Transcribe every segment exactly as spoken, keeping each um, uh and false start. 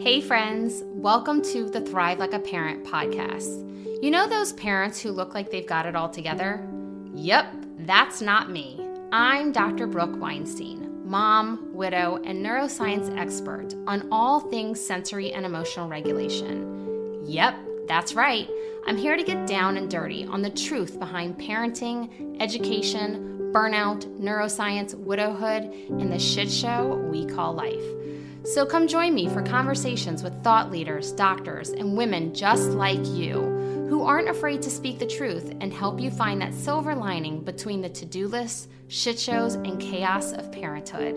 Hey friends, welcome to the Thrive Like a Parent podcast. You know those parents who look like they've got it all together? Yep, that's not me. I'm Doctor Brooke Weinstein, mom, widow, and neuroscience expert on all things sensory and emotional regulation. Yep, that's right. I'm here to get down and dirty on the truth behind parenting, education, burnout, neuroscience, widowhood, and the shit show we call life. So come join me for conversations with thought leaders, doctors, and women just like you who aren't afraid to speak the truth and help you find that silver lining between the to-do lists, shit shows, and chaos of parenthood.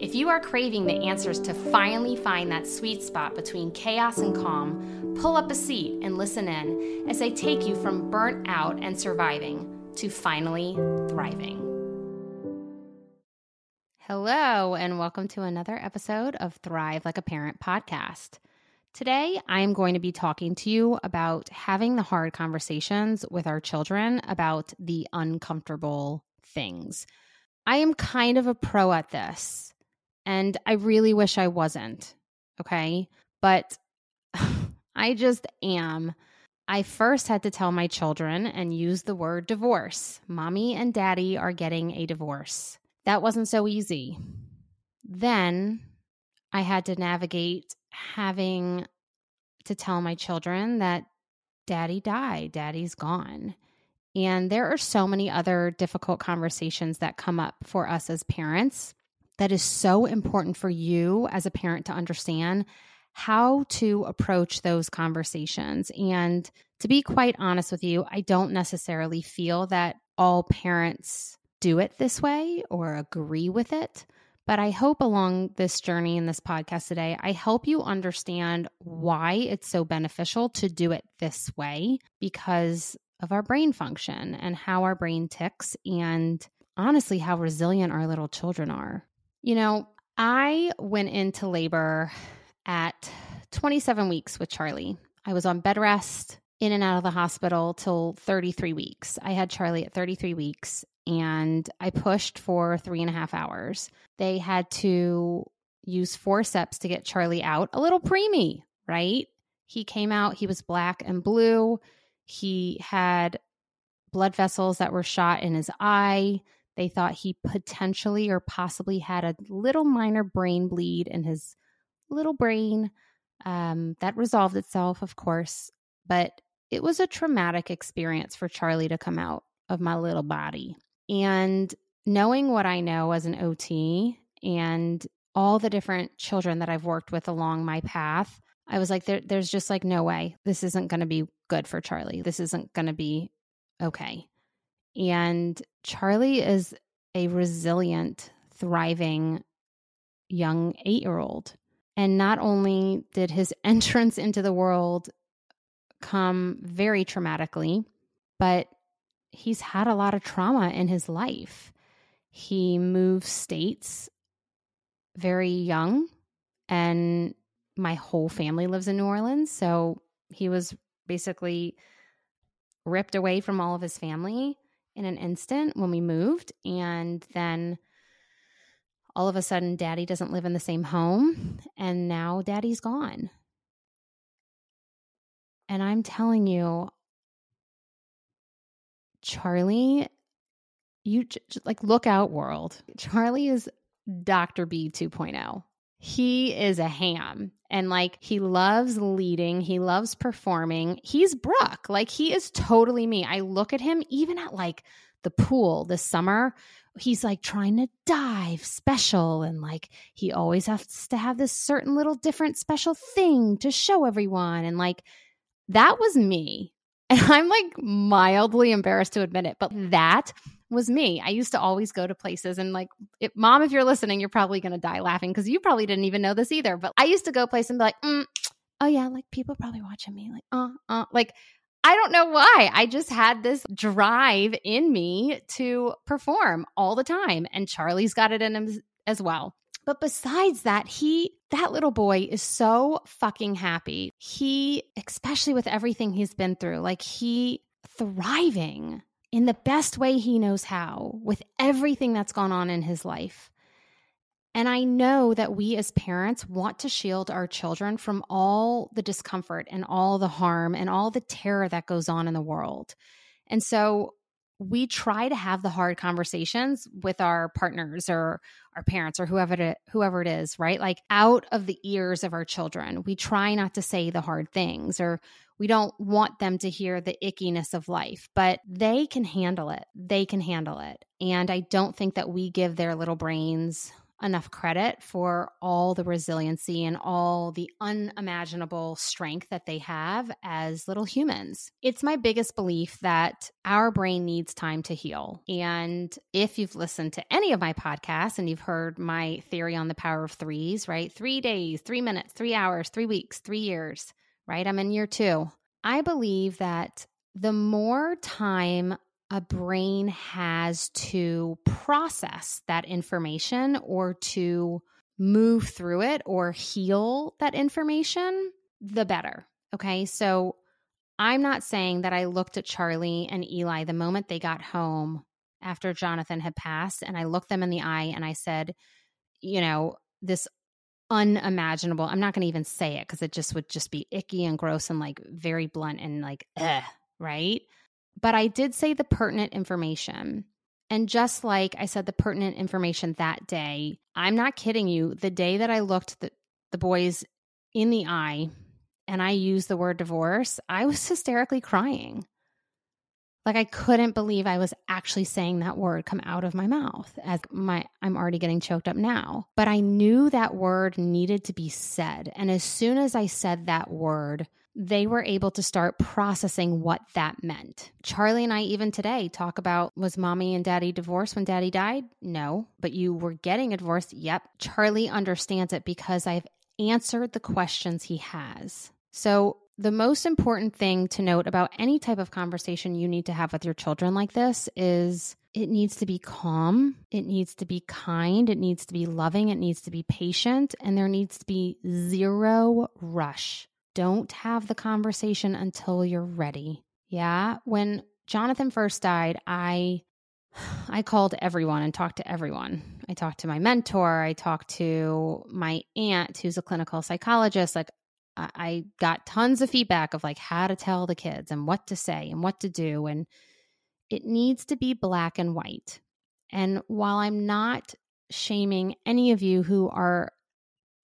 If you are craving the answers to finally find that sweet spot between chaos and calm, pull up a seat and listen in as I take you from burnt out and surviving to finally thriving. Hello, and welcome to another episode of Thrive Like a Parent podcast. Today, I am going to be talking to you about having the hard conversations with our children about the uncomfortable things. I am kind of a pro at this, and I really wish I wasn't, okay? But I just am. I first had to tell my children and use the word divorce. Mommy and daddy are getting a divorce. That wasn't so easy. Then I had to navigate having to tell my children that daddy died, daddy's gone. And there are so many other difficult conversations that come up for us as parents that is so important for you as a parent to understand how to approach those conversations. And to be quite honest with you, I don't necessarily feel that all parents do it this way or agree with it. But I hope along this journey in this podcast today, I help you understand why it's so beneficial to do it this way because of our brain function and how our brain ticks and honestly how resilient our little children are. You know, I went into labor at twenty-seven weeks with Charlie. I was on bed rest, in and out of the hospital till thirty-three weeks. I had Charlie at thirty-three weeks. And I pushed for three and a half hours. They had to use forceps to get Charlie out. A little preemie, right? He came out. He was black and blue. He had blood vessels that were shot in his eye. They thought he potentially or possibly had a little minor brain bleed in his little brain. Um, that resolved itself, of course. But it was a traumatic experience for Charlie to come out of my little body. And knowing what I know as an O T and all the different children that I've worked with along my path, I was like, there, there's just like no way. This isn't going to be good for Charlie. This isn't going to be okay. And Charlie is a resilient, thriving young eight-year-old. And not only did his entrance into the world come very traumatically, but he's had a lot of trauma in his life. He moved states very young, and my whole family lives in New Orleans. So he was basically ripped away from all of his family in an instant when we moved. And then all of a sudden, daddy doesn't live in the same home. And now daddy's gone. And I'm telling you, Charlie, you j- j- like look out world. Charlie is Doctor B two point oh. He is a ham and like he loves leading. He loves performing. He's Brooke. Like he is totally me. I look at him even at like the pool this summer. He's like trying to dive special and like he always has to have this certain little different special thing to show everyone. And like that was me. And I'm like mildly embarrassed to admit it, but that was me. I used to always go to places and like, if, mom, if you're listening, you're probably going to die laughing because you probably didn't even know this either. But I used to go place and be like, mm, oh yeah, like people probably watching me like, uh, uh, like, I don't know why. I just had this drive in me to perform all the time. And Charlie's got it in him as well. But besides that, he, that little boy is so fucking happy. He, especially with everything he's been through, like he thriving in the best way he knows how with everything that's gone on in his life. And I know that we as parents want to shield our children from all the discomfort and all the harm and all the terror that goes on in the world. And so we try to have the hard conversations with our partners or our parents or whoever it, whoever it is, right? Like out of the ears of our children. We try not to say the hard things, or we don't want them to hear the ickiness of life, but they can handle it. They can handle it. And I don't think that we give their little brains enough credit for all the resiliency and all the unimaginable strength that they have as little humans. It's my biggest belief that our brain needs time to heal. And if you've listened to any of my podcasts and you've heard my theory on the power of threes, right? Three days, three minutes, three hours, three weeks, three years, right? I'm in year two. I believe that the more time a brain has to process that information or to move through it or heal that information, the better. Okay. So I'm not saying that I looked at Charlie and Eli the moment they got home after Jonathan had passed, and I looked them in the eye and I said, you know, this unimaginable, I'm not going to even say it because it just would just be icky and gross and like very blunt and like, ugh, right? But I did say the pertinent information. And just like I said, the pertinent information that day, I'm not kidding you. The day that I looked the, the boys in the eye and I used the word divorce, I was hysterically crying. Like I couldn't believe I was actually saying that word come out of my mouth. As my, I'm already getting choked up now. But I knew that word needed to be said. And as soon as I said that word, they were able to start processing what that meant. Charlie and I even today talk about, was mommy and daddy divorced when daddy died? No, but you were getting a divorce. Yep. Charlie understands it because I've answered the questions he has. So the most important thing to note about any type of conversation you need to have with your children like this is it needs to be calm. It needs to be kind. It needs to be loving. It needs to be patient. And there needs to be zero rush. Don't have the conversation until you're ready. Yeah. When Jonathan first died, I I called everyone and talked to everyone. I talked to my mentor. I talked to my aunt, who's a clinical psychologist. Like I, I got tons of feedback of like how to tell the kids and what to say and what to do. And it needs to be black and white. And while I'm not shaming any of you who are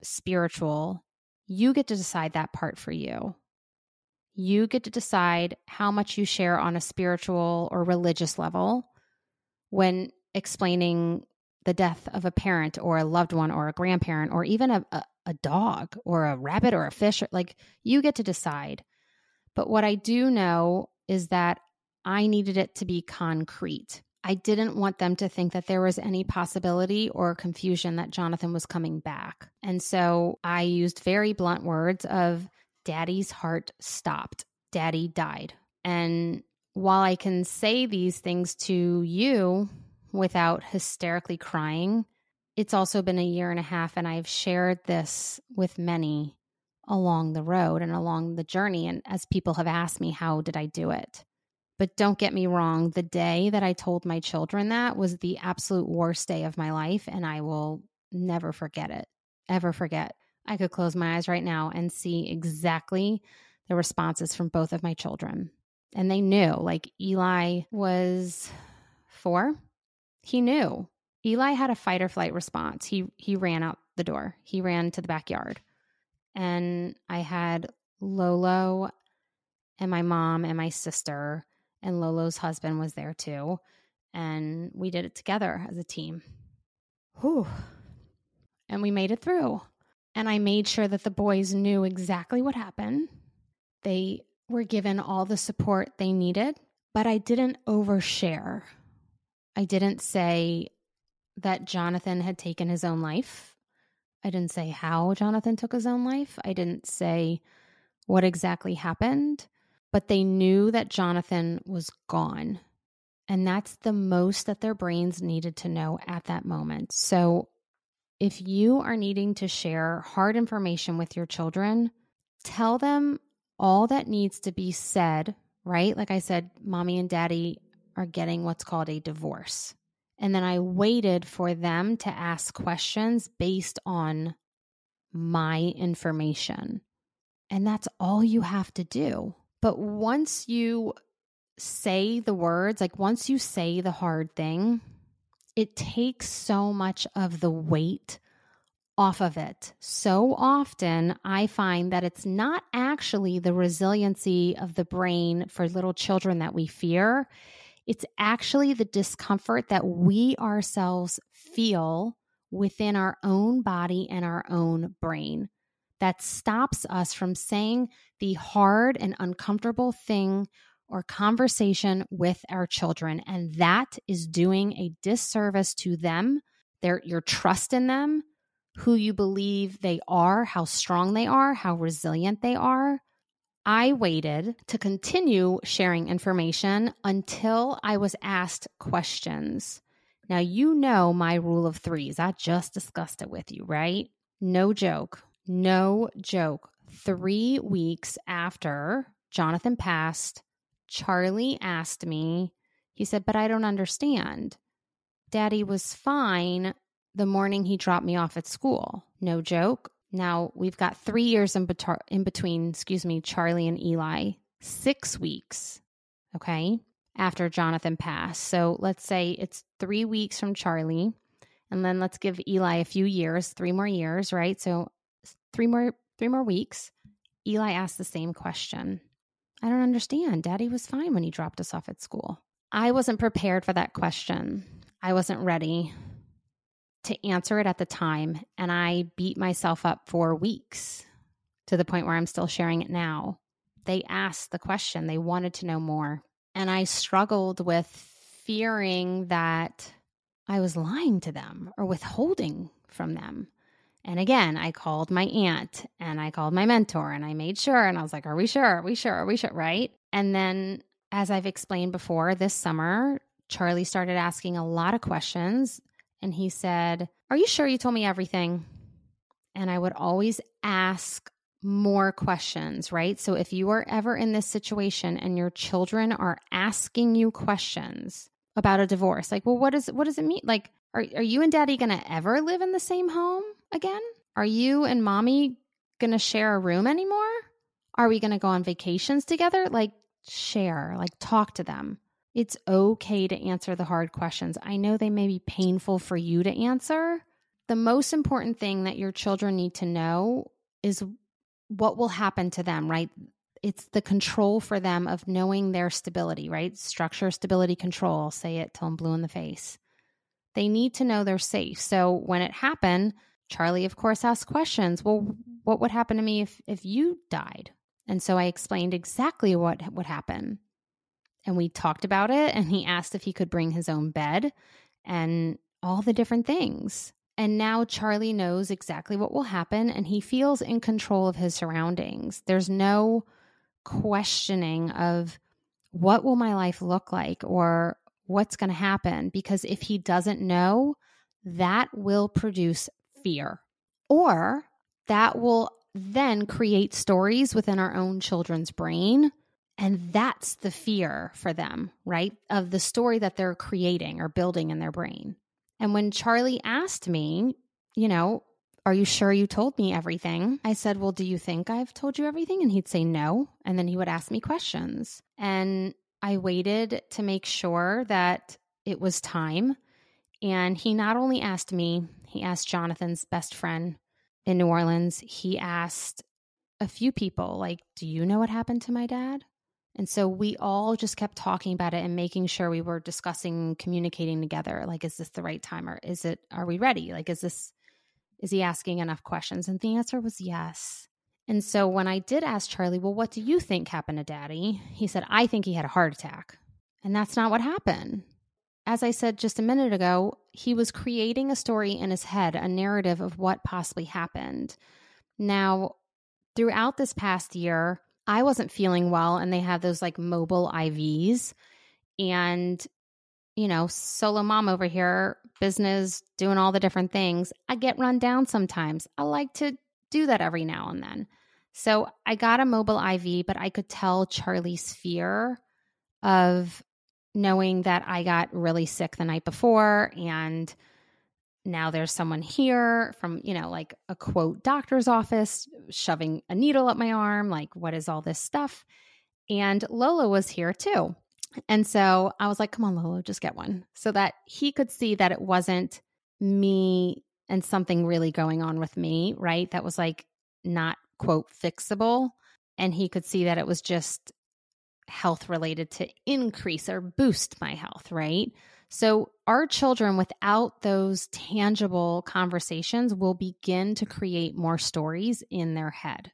spiritual, you get to decide that part for you. You get to decide how much you share on a spiritual or religious level when explaining the death of a parent or a loved one or a grandparent or even a, a, a dog or a rabbit or a fish. Like you get to decide. But what I do know is that I needed it to be concrete. I didn't want them to think that there was any possibility or confusion that Jonathan was coming back. And so I used very blunt words of daddy's heart stopped, daddy died. And while I can say these things to you without hysterically crying, it's also been a year and a half and I've shared this with many along the road and along the journey. And as people have asked me, how did I do it? But don't get me wrong, the day that I told my children that was the absolute worst day of my life, and I will never forget it, ever forget. I could close my eyes right now and see exactly the responses from both of my children. And they knew, like Eli was four. He knew. Eli had a fight or flight response. He he ran out the door. He ran to the backyard. And I had Lolo and my mom and my sister. And Lolo's husband was there too. And we did it together as a team. Whew. And we made it through. And I made sure that the boys knew exactly what happened. They were given all the support they needed, but I didn't overshare. I didn't say that Jonathan had taken his own life. I didn't say how Jonathan took his own life. I didn't say what exactly happened. But they knew that Jonathan was gone. And that's the most that their brains needed to know at that moment. So if you are needing to share hard information with your children, tell them all that needs to be said, right? Like I said, mommy and daddy are getting what's called a divorce. And then I waited for them to ask questions based on my information. And that's all you have to do. But once you say the words, like once you say the hard thing, it takes so much of the weight off of it. So often I find that it's not actually the resiliency of the brain for little children that we fear. It's actually the discomfort that we ourselves feel within our own body and our own brain that stops us from saying the hard and uncomfortable thing or conversation with our children. And that is doing a disservice to them, their, your trust in them, who you believe they are, how strong they are, how resilient they are. I waited to continue sharing information until I was asked questions. Now, you know my rule of threes. I just discussed it with you, right? No joke. No joke. Three weeks after Jonathan passed, Charlie asked me, he said, "But I don't understand. Daddy was fine the morning he dropped me off at school." No joke. Now, we've got three years in, beto- in between, excuse me, Charlie and Eli, six weeks, okay, after Jonathan passed. So let's say it's three weeks from Charlie, and then let's give Eli a few years, three more years, right? So three more, three more weeks. Eli asked the same question. "I don't understand. Daddy was fine when he dropped us off at school." I wasn't prepared for that question. I wasn't ready to answer it at the time, and I beat myself up for weeks to the point where I'm still sharing it now. They asked the question. They wanted to know more, and I struggled with fearing that I was lying to them or withholding from them. And again, I called my aunt and I called my mentor and I made sure, and I was like, "Are we sure? Are we sure? Are we sure?" Right? And then, as I've explained before, this summer, Charlie started asking a lot of questions. And he said, "Are you sure you told me everything?" And I would always ask more questions, right? So if you are ever in this situation and your children are asking you questions about a divorce, like, "Well, what is, what does it mean? Like, are, are you and Daddy going to ever live in the same home again? Are you and Mommy going to share a room anymore? Are we going to go on vacations together?" Like, share, like, talk to them. It's okay to answer the hard questions. I know they may be painful for you to answer. The most important thing that your children need to know is what will happen to them, right? It's the control for them of knowing their stability, right? Structure, stability, control. Say it till I'm blue in the face. They need to know they're safe. So when it happened, Charlie, of course, asked questions. "Well, what would happen to me if, if you died?" And so I explained exactly what would happen. And we talked about it, and he asked if he could bring his own bed and all the different things. And now Charlie knows exactly what will happen, and he feels in control of his surroundings. There's no questioning of what will my life look like or what's going to happen, because if he doesn't know, that will produce fear, or that will then create stories within our own children's brain. And that's the fear for them, right? Of the story that they're creating or building in their brain. And when Charlie asked me, you know, "Are you sure you told me everything?" I said, "Well, do you think I've told you everything?" And he'd say no. And then he would ask me questions. And I waited to make sure that it was time. And he not only asked me, he asked Jonathan's best friend in New Orleans. He asked a few people, like, "Do you know what happened to my dad?" And so we all just kept talking about it and making sure we were discussing, communicating together. Like, is this the right time? Or is it, are we ready? Like, is this, is he asking enough questions? And the answer was yes. And so when I did ask Charlie, "Well, what do you think happened to Daddy?" He said, "I think he had a heart attack." And that's not what happened. As I said just a minute ago, he was creating a story in his head, a narrative of what possibly happened. Now, throughout this past year, I wasn't feeling well, and they had those like mobile I Vs, and, you know, solo mom over here, business, doing all the different things. I get run down sometimes. I like to do that every now and then. So I got a mobile I V, but I could tell Charlie's fear of knowing that I got really sick the night before and now there's someone here from, you know, like a quote doctor's office shoving a needle up my arm. Like, what is all this stuff? And Lolo was here too. And so I was like, come on, Lolo, just get one, so that he could see that it wasn't me and something really going on with me, right? That was like not quote fixable. And he could see that it was just health related to increase or boost my health, right? So our children, without those tangible conversations, will begin to create more stories in their head.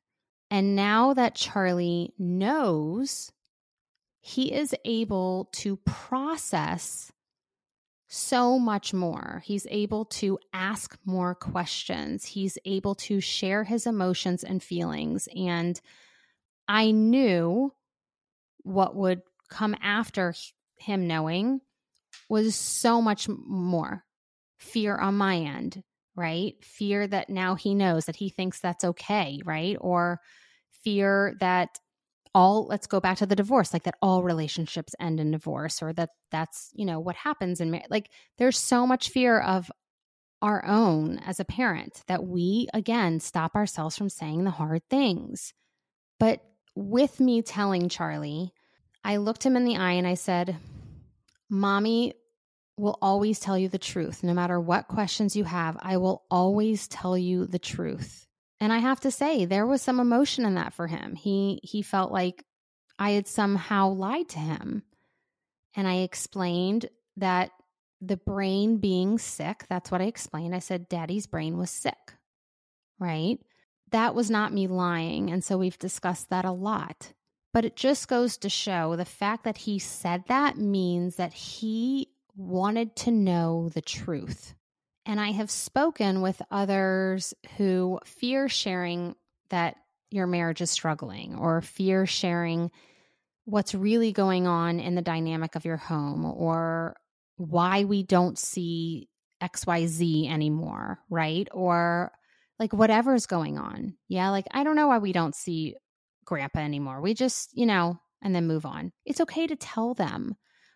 And now that Charlie knows, he is able to process so much more. He's able to ask more questions. He's able to share his emotions and feelings. And I knew what would come after him knowing was so much more fear on my end, right? Fear that now he knows, that he thinks that's okay, right? Or fear that all, let's go back to the divorce, like that all relationships end in divorce, or that that's, you know, what happens in marriage. Like, there's so much fear of our own as a parent that we, again, stop ourselves from saying the hard things. But with me telling Charlie, I looked him in the eye and I said, Mommy will always tell you the truth. No matter what questions you have, I will always tell you the truth. And I have to say, there was some emotion in that for him. He he felt like I had somehow lied to him. And I explained that the brain being sick, that's what I explained. I said, Daddy's brain was sick, right? That was not me lying. And so we've discussed that a lot. But it just goes to show, the fact that he said that means that he wanted to know the truth. And I have spoken with others who fear sharing that your marriage is struggling, or fear sharing what's really going on in the dynamic of your home, or why we don't see X Y Z anymore, right? Or like whatever's going on. Yeah, like I don't know why we don't see Grandpa anymore. We just, you know, and then move on. It's okay to tell them.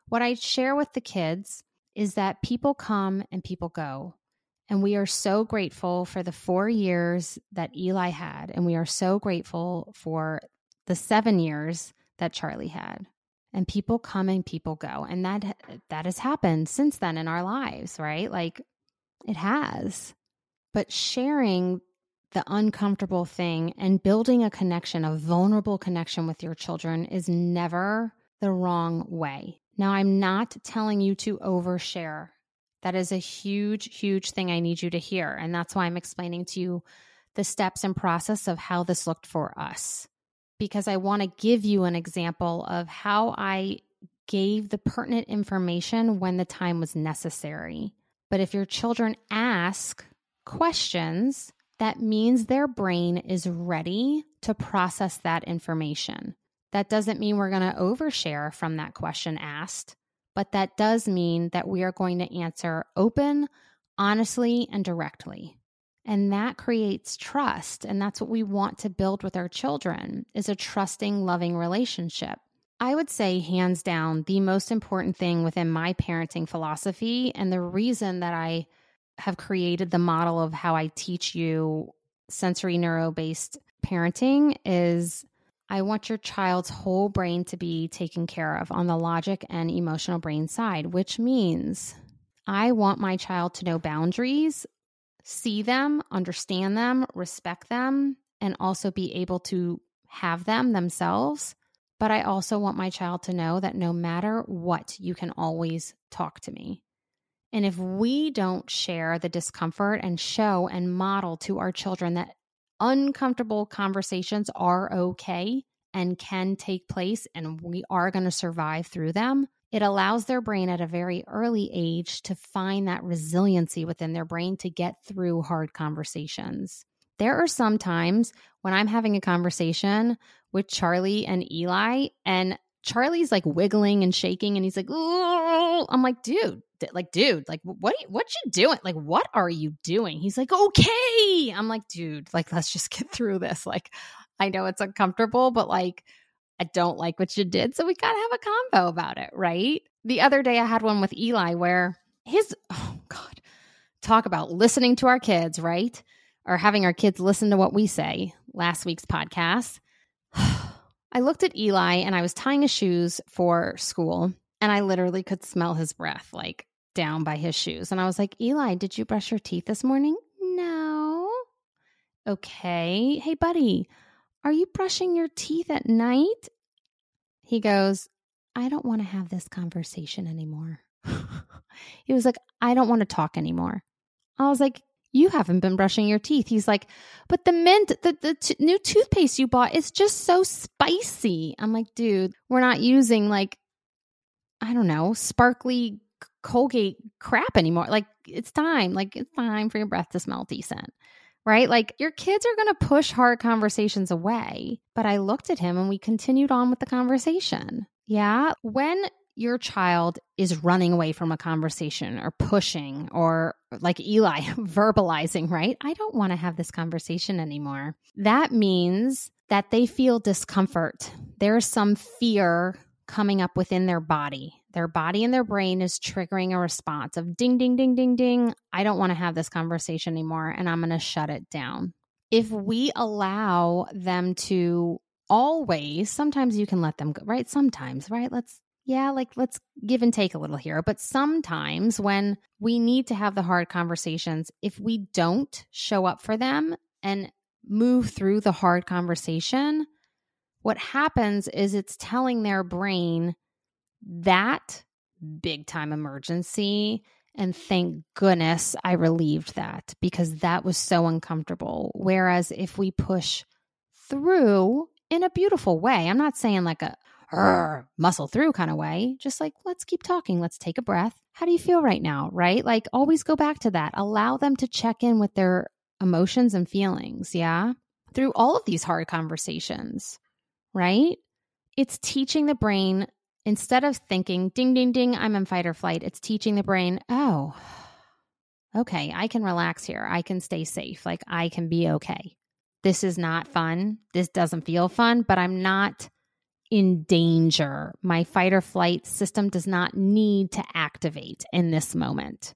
What I share with the kids is that people come and people go. And we are so grateful for the four years that Eli had. And we are so grateful for the seven years that Charlie had. And people come and people go. And that that has happened since then in our lives, right? Like it has. But sharing the uncomfortable thing and building a connection, a vulnerable connection with your children, is never the wrong way. Now, I'm not telling you to overshare. That is a huge, huge thing I need you to hear. And that's why I'm explaining to you the steps and process of how this looked for us, because I want to give you an example of how I gave the pertinent information when the time was necessary. But if your children ask questions, that means their brain is ready to process that information. That doesn't mean we're going to overshare from that question asked, but that does mean that we are going to answer open, honestly, and directly. And that creates trust, and that's what we want to build with our children, is a trusting, loving relationship. I would say, hands down, the most important thing within my parenting philosophy, and the reason that I have created the model of how I teach you sensory neuro-based parenting, is I want your child's whole brain to be taken care of on the logic and emotional brain side, which means I want my child to know boundaries, see them, understand them, respect them, and also be able to have them themselves. But I also want my child to know that no matter what, you can always talk to me. And if we don't share the discomfort and show and model to our children that uncomfortable conversations are okay and can take place and we are going to survive through them, it allows their brain at a very early age to find that resiliency within their brain to get through hard conversations. There are some times when I'm having a conversation with Charlie and Eli, and Charlie's like wiggling and shaking, and he's like, "Ooh." I'm like, dude, like, dude, like, what, you, what you doing? Like, what are you doing? He's like, okay. I'm like, dude, like, let's just get through this. Like, I know it's uncomfortable, but like, I don't like what you did. So we got to have a convo about it. Right. The other day I had one with Eli where his, oh God, talk about listening to our kids, right? Or having our kids listen to what we say, last week's podcast. I looked at Eli and I was tying his shoes for school and I literally could smell his breath like down by his shoes. And I was like, Eli, did you brush your teeth this morning? No. Okay. Hey, buddy, are you brushing your teeth at night? He goes, I don't want to have this conversation anymore. He was like, I don't want to talk anymore. I was like, you haven't been brushing your teeth. He's like, but the mint, the, the t- new toothpaste you bought is just so spicy. I'm like, dude, we're not using like, I don't know, sparkly Colgate crap anymore. Like it's time, like it's time for your breath to smell decent, right? Like your kids are going to push hard conversations away. But I looked at him and we continued on with the conversation. Yeah. When your child is running away from a conversation or pushing or like Eli verbalizing, right? I don't want to have this conversation anymore. That means that they feel discomfort. There's some fear coming up within their body. Their body and their brain is triggering a response of ding, ding, ding, ding, ding. I don't want to have this conversation anymore and I'm going to shut it down. If we allow them to always, sometimes you can let them go, right? Sometimes, right? Let's, yeah, like let's give and take a little here. But sometimes when we need to have the hard conversations, if we don't show up for them and move through the hard conversation, what happens is it's telling their brain that big time emergency. And thank goodness I relieved that because that was so uncomfortable. Whereas if we push through, in a beautiful way. I'm not saying like a uh, muscle through kind of way, just like, let's keep talking. Let's take a breath. How do you feel right now? Right? Like always go back to that. Allow them to check in with their emotions and feelings. Yeah. Through all of these hard conversations, right? It's teaching the brain, instead of thinking, ding, ding, ding, I'm in fight or flight. It's teaching the brain, oh, okay. I can relax here. I can stay safe. Like I can be okay. This is not fun. This doesn't feel fun, but I'm not in danger. My fight or flight system does not need to activate in this moment.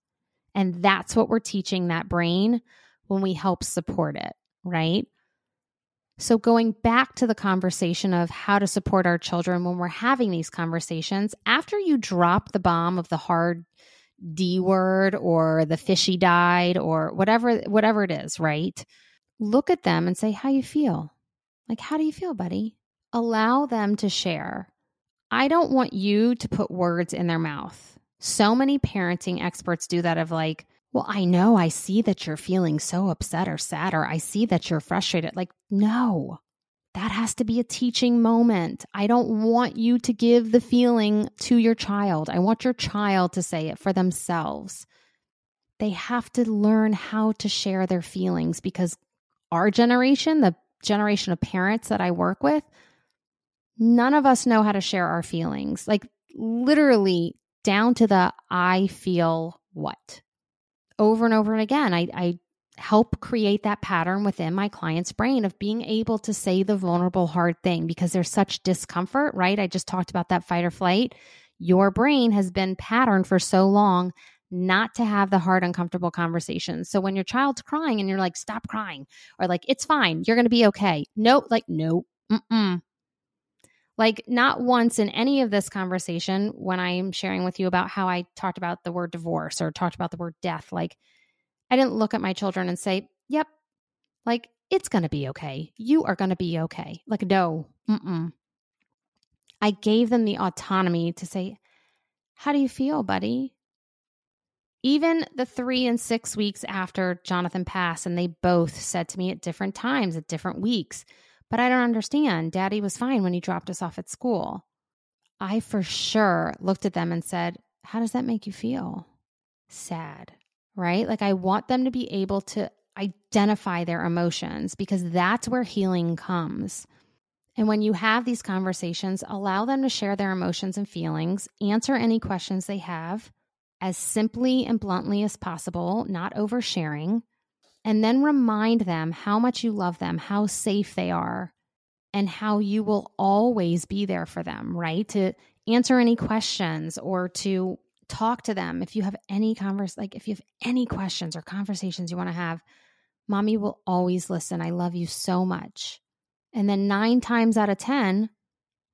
And that's what we're teaching that brain when we help support it, right? So going back to the conversation of how to support our children when we're having these conversations, after you drop the bomb of the hard D word or the fishy died or whatever, whatever it is, right? Look at them and say, how you feel? Like, how do you feel, buddy? Allow them to share. I don't want you to put words in their mouth. So many parenting experts do that of like, well, I know, I see that you're feeling so upset or sad, or I see that you're frustrated. Like, no, that has to be a teaching moment. I don't want you to give the feeling to your child. I want your child to say it for themselves. They have to learn how to share their feelings because our generation, the generation of parents that I work with, none of us know how to share our feelings. Like literally down to the I feel what. Over and over and again, I, I help create that pattern within my client's brain of being able to say the vulnerable, hard thing because there's such discomfort, right? I just talked about that fight or flight. Your brain has been patterned for so long not to have the hard, uncomfortable conversations. So when your child's crying and you're like, stop crying, or like, it's fine, you're going to be okay. No, like, no, mm-mm. Like not once in any of this conversation, when I'm sharing with you about how I talked about the word divorce or talked about the word death, like I didn't look at my children and say, yep, like it's going to be okay. You are going to be okay. Like, no, mm-mm. I gave them the autonomy to say, how do you feel, buddy? Even the three and six weeks after Jonathan passed, and they both said to me at different times, at different weeks, but I don't understand. Daddy was fine when he dropped us off at school. I for sure looked at them and said, how does that make you feel? Sad, right? Like I want them to be able to identify their emotions because that's where healing comes. And when you have these conversations, allow them to share their emotions and feelings, answer any questions they have, as simply and bluntly as possible, not oversharing, and then remind them how much you love them, how safe they are, and how you will always be there for them, right? To answer any questions or to talk to them. If you have any converse, like if you have any questions or conversations you want to have, mommy will always listen. I love you so much. And then nine times out of ten,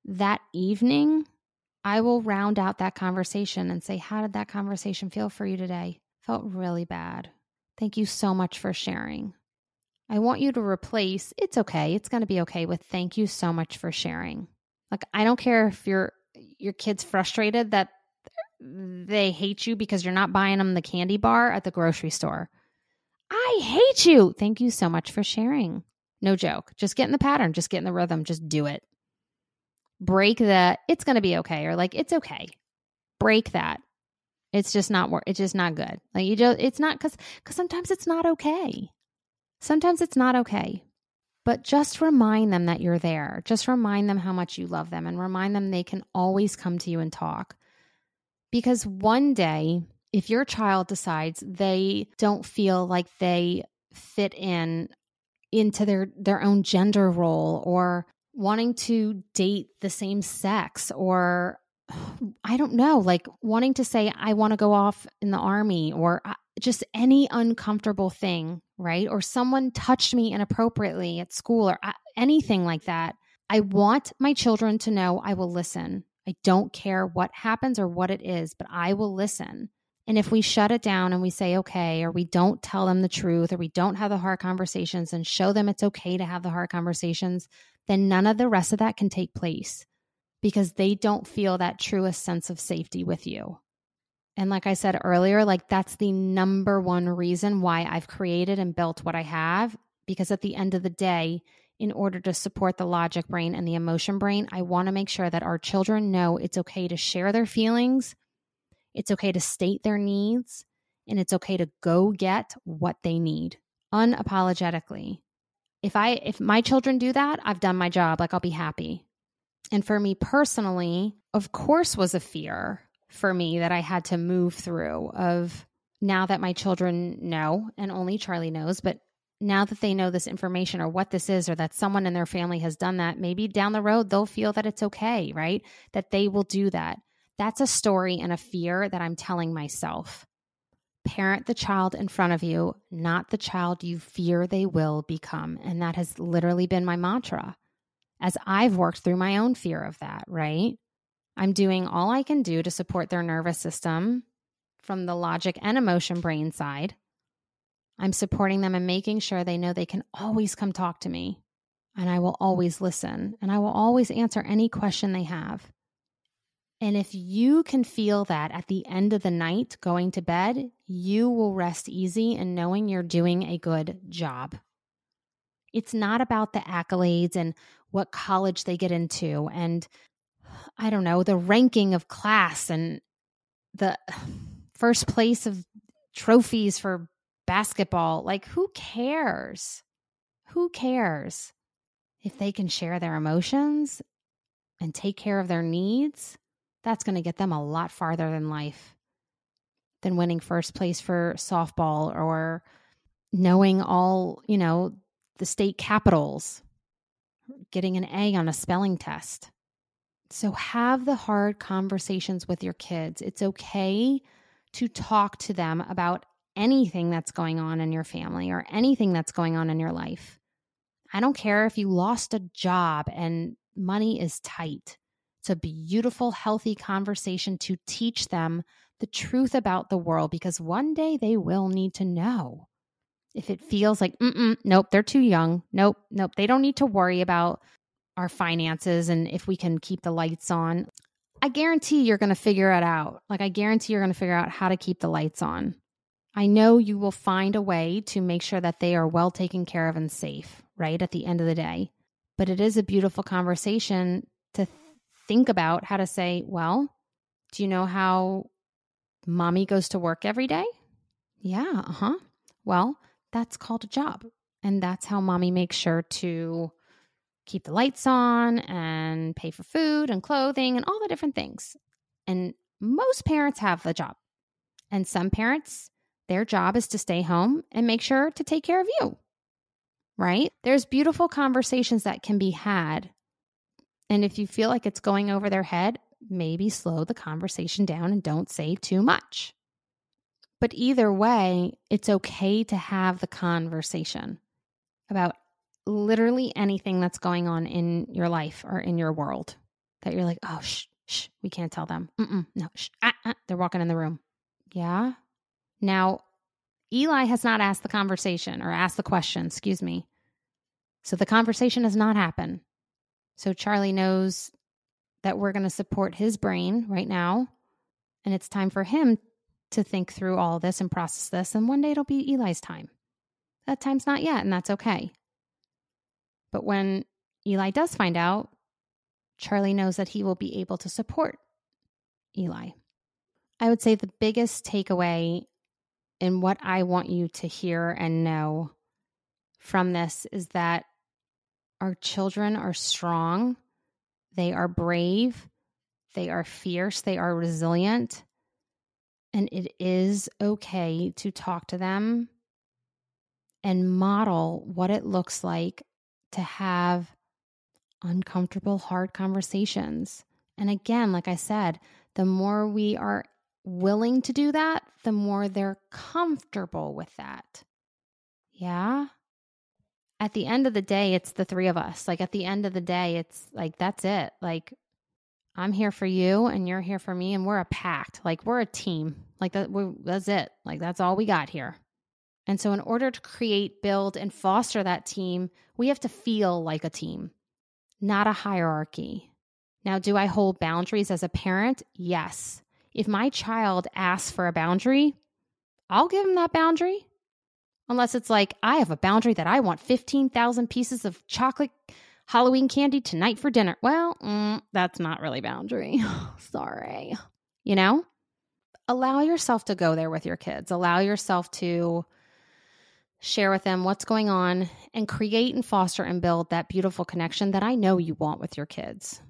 that evening, I will round out that conversation and say, how did that conversation feel for you today? Felt really bad. Thank you so much for sharing. I want you to replace, it's okay, it's going to be okay, with thank you so much for sharing. Like, I don't care if your your kid's frustrated that they hate you because you're not buying them the candy bar at the grocery store. I hate you. Thank you so much for sharing. No joke. Just get in the pattern. Just get in the rhythm. Just do it. Break the, it's going to be okay, or like, it's okay. Break that. It's just not, it's just not good. Like, you just, it's not, because because sometimes it's not okay. Sometimes it's not okay. But just remind them that you're there. Just remind them how much you love them, and remind them they can always come to you and talk. Because one day, if your child decides they don't feel like they fit in into their, their own gender role, or wanting to date the same sex, or I don't know, like wanting to say, I want to go off in the army, or just any uncomfortable thing, right? Or someone touched me inappropriately at school, or anything like that. I want my children to know I will listen. I don't care what happens or what it is, but I will listen. And if we shut it down and we say, okay, or we don't tell them the truth, or we don't have the hard conversations and show them it's okay to have the hard conversations, then none of the rest of that can take place, because they don't feel that truest sense of safety with you. And like I said earlier, like that's the number one reason why I've created and built what I have, because at the end of the day, in order to support the logic brain and the emotion brain, I want to make sure that our children know it's okay to share their feelings, it's okay to state their needs, and it's okay to go get what they need unapologetically. If I, if my children do that, I've done my job. Like, I'll be happy. And for me personally, of course, was a fear for me that I had to move through of, now that my children know, and only Charlie knows, but now that they know this information or what this is, or that someone in their family has done that, maybe down the road, they'll feel that it's okay, right? That they will do that. That's a story and a fear that I'm telling myself. Parent the child in front of you, not the child you fear they will become. And that has literally been my mantra as I've worked through my own fear of that, right? I'm doing all I can do to support their nervous system from the logic and emotion brain side. I'm supporting them and making sure they know they can always come talk to me, and I will always listen, and I will always answer any question they have. And if you can feel that at the end of the night going to bed, you will rest easy and knowing you're doing a good job. It's not about the accolades and what college they get into, and I don't know, the ranking of class and the first place of trophies for basketball. Like, who cares? Who cares? If they can share their emotions and take care of their needs, that's going to get them a lot farther in life than winning first place for softball, or knowing all, you know, the state capitals, getting an A on a spelling test. So have the hard conversations with your kids. It's okay to talk to them about anything that's going on in your family or anything that's going on in your life. I don't care if you lost a job and money is tight. It's a beautiful, healthy conversation to teach them the truth about the world, because one day they will need to know. If it feels like, mm-mm, nope, they're too young. Nope, nope, they don't need to worry about our finances and if we can keep the lights on. I guarantee you're going to figure it out. Like, I guarantee you're going to figure out how to keep the lights on. I know you will find a way to make sure that they are well taken care of and safe, right, at the end of the day. But it is a beautiful conversation to th- think about how to say, well, do you know how mommy goes to work every day? Yeah, uh-huh. Well, that's called a job. And that's how mommy makes sure to keep the lights on and pay for food and clothing and all the different things. And most parents have the job. And some parents, their job is to stay home and make sure to take care of you, right? There's beautiful conversations that can be had. And if you feel like it's going over their head, maybe slow the conversation down and don't say too much. But either way, it's okay to have the conversation about literally anything that's going on in your life or in your world that you're like, oh, shh, shh, we can't tell them. Mm-mm, no, shh, ah, ah, they're walking in the room. Yeah. Now, Eli has not asked the conversation or asked the question, excuse me. So the conversation has not happened. So Charlie knows that we're going to support his brain right now. And it's time for him to think through all this and process this. And one day it'll be Eli's time. That time's not yet, and that's okay. But when Eli does find out, Charlie knows that he will be able to support Eli. I would say the biggest takeaway and what I want you to hear and know from this is that our children are strong. They are brave. They are fierce. They are resilient. And it is okay to talk to them and model what it looks like to have uncomfortable, hard conversations. And again, like I said, the more we are willing to do that, the more they're comfortable with that. Yeah. At the end of the day, it's the three of us. Like at the end of the day, it's like, that's it. Like I'm here for you and you're here for me and we're a pact. Like we're a team. Like that, we're, that's it. Like that's all we got here. And so in order to create, build, and foster that team, we have to feel like a team, not a hierarchy. Now, do I hold boundaries as a parent? Yes. If my child asks for a boundary, I'll give him that boundary. Unless it's like, I have a boundary that I want fifteen thousand pieces of chocolate Halloween candy tonight for dinner. Well, mm, that's not really boundary. Sorry. You know? Allow yourself to go there with your kids. Allow yourself to share with them what's going on and create and foster and build that beautiful connection that I know you want with your kids.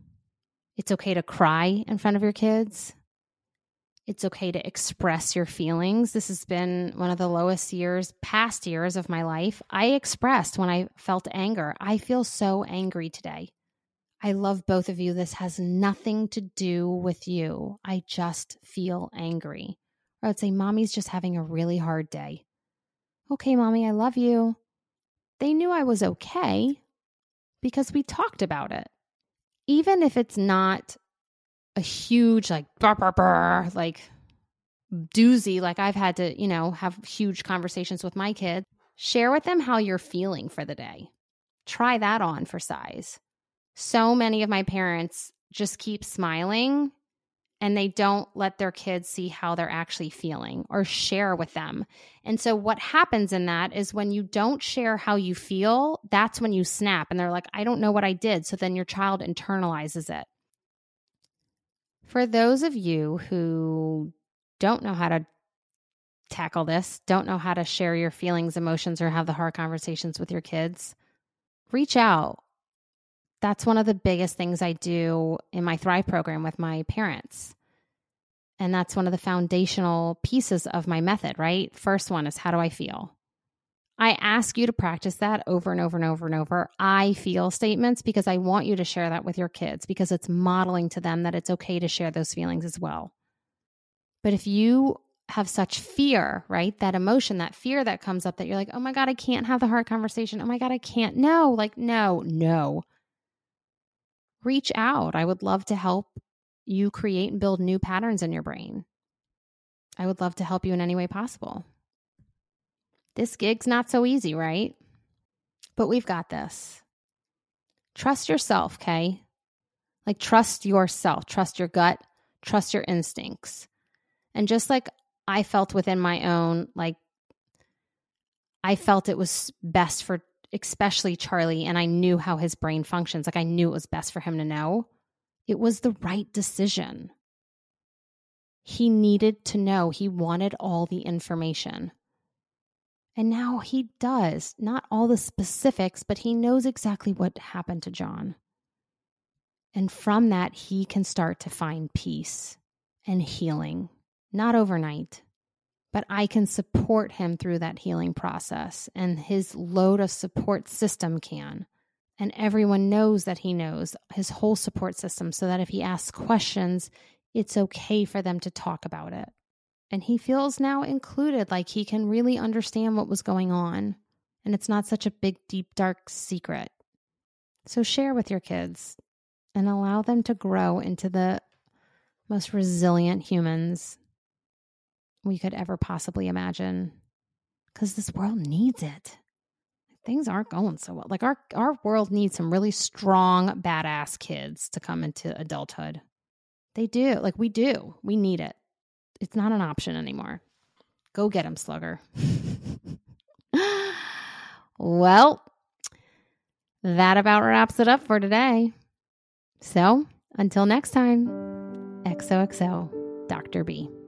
It's okay to cry in front of your kids. It's okay to express your feelings. This has been one of the lowest years, past years of my life. I expressed when I felt anger. I feel so angry today. I love both of you. This has nothing to do with you. I just feel angry. Or I would say, Mommy's just having a really hard day. Okay, Mommy, I love you. They knew I was okay because we talked about it. Even if it's not a huge like, burr, burr, burr, like doozy, like I've had to, you know, have huge conversations with my kids. Share with them how you're feeling for the day. Try that on for size. So many of my parents just keep smiling and they don't let their kids see how they're actually feeling or share with them. And so what happens in that is when you don't share how you feel, that's when you snap and they're like, I don't know what I did. So then your child internalizes it. For those of you who don't know how to tackle this, don't know how to share your feelings, emotions, or have the hard conversations with your kids, reach out. That's one of the biggest things I do in my Thrive program with my parents. And that's one of the foundational pieces of my method, right? First one is, how do I feel? I ask you to practice that over and over and over and over. I feel statements because I want you to share that with your kids because it's modeling to them that it's okay to share those feelings as well. But if you have such fear, right? That emotion, that fear that comes up that you're like, oh my God, I can't have the hard conversation. Oh my God, I can't. No, like, no, no. Reach out. I would love to help you create and build new patterns in your brain. I would love to help you in any way possible. This gig's not so easy, right? But we've got this. Trust yourself, okay? Like trust yourself, trust your gut, trust your instincts. And just like I felt within my own, like I felt it was best for especially Charlie, and I knew how his brain functions. Like I knew it was best for him to know. It was the right decision. He needed to know. He wanted all the information. And now he does. Not all the specifics, but he knows exactly what happened to John. And from that, he can start to find peace and healing. Not overnight. But I can support him through that healing process, and his load of support system can. and everyone knows that he knows, his whole support system, so that if he asks questions, it's okay for them to talk about it. And he feels now included, like he can really understand what was going on. And it's not such a big, deep, dark secret. So share with your kids and allow them to grow into the most resilient humans we could ever possibly imagine, because this world needs it. Things aren't going so well. Like our, our world needs some really strong, badass kids to come into adulthood. They do. Like we do. We need it. It's not an option anymore. Go get him, Slugger. Well, that about wraps it up for today. So until next time, X O X O, Doctor B.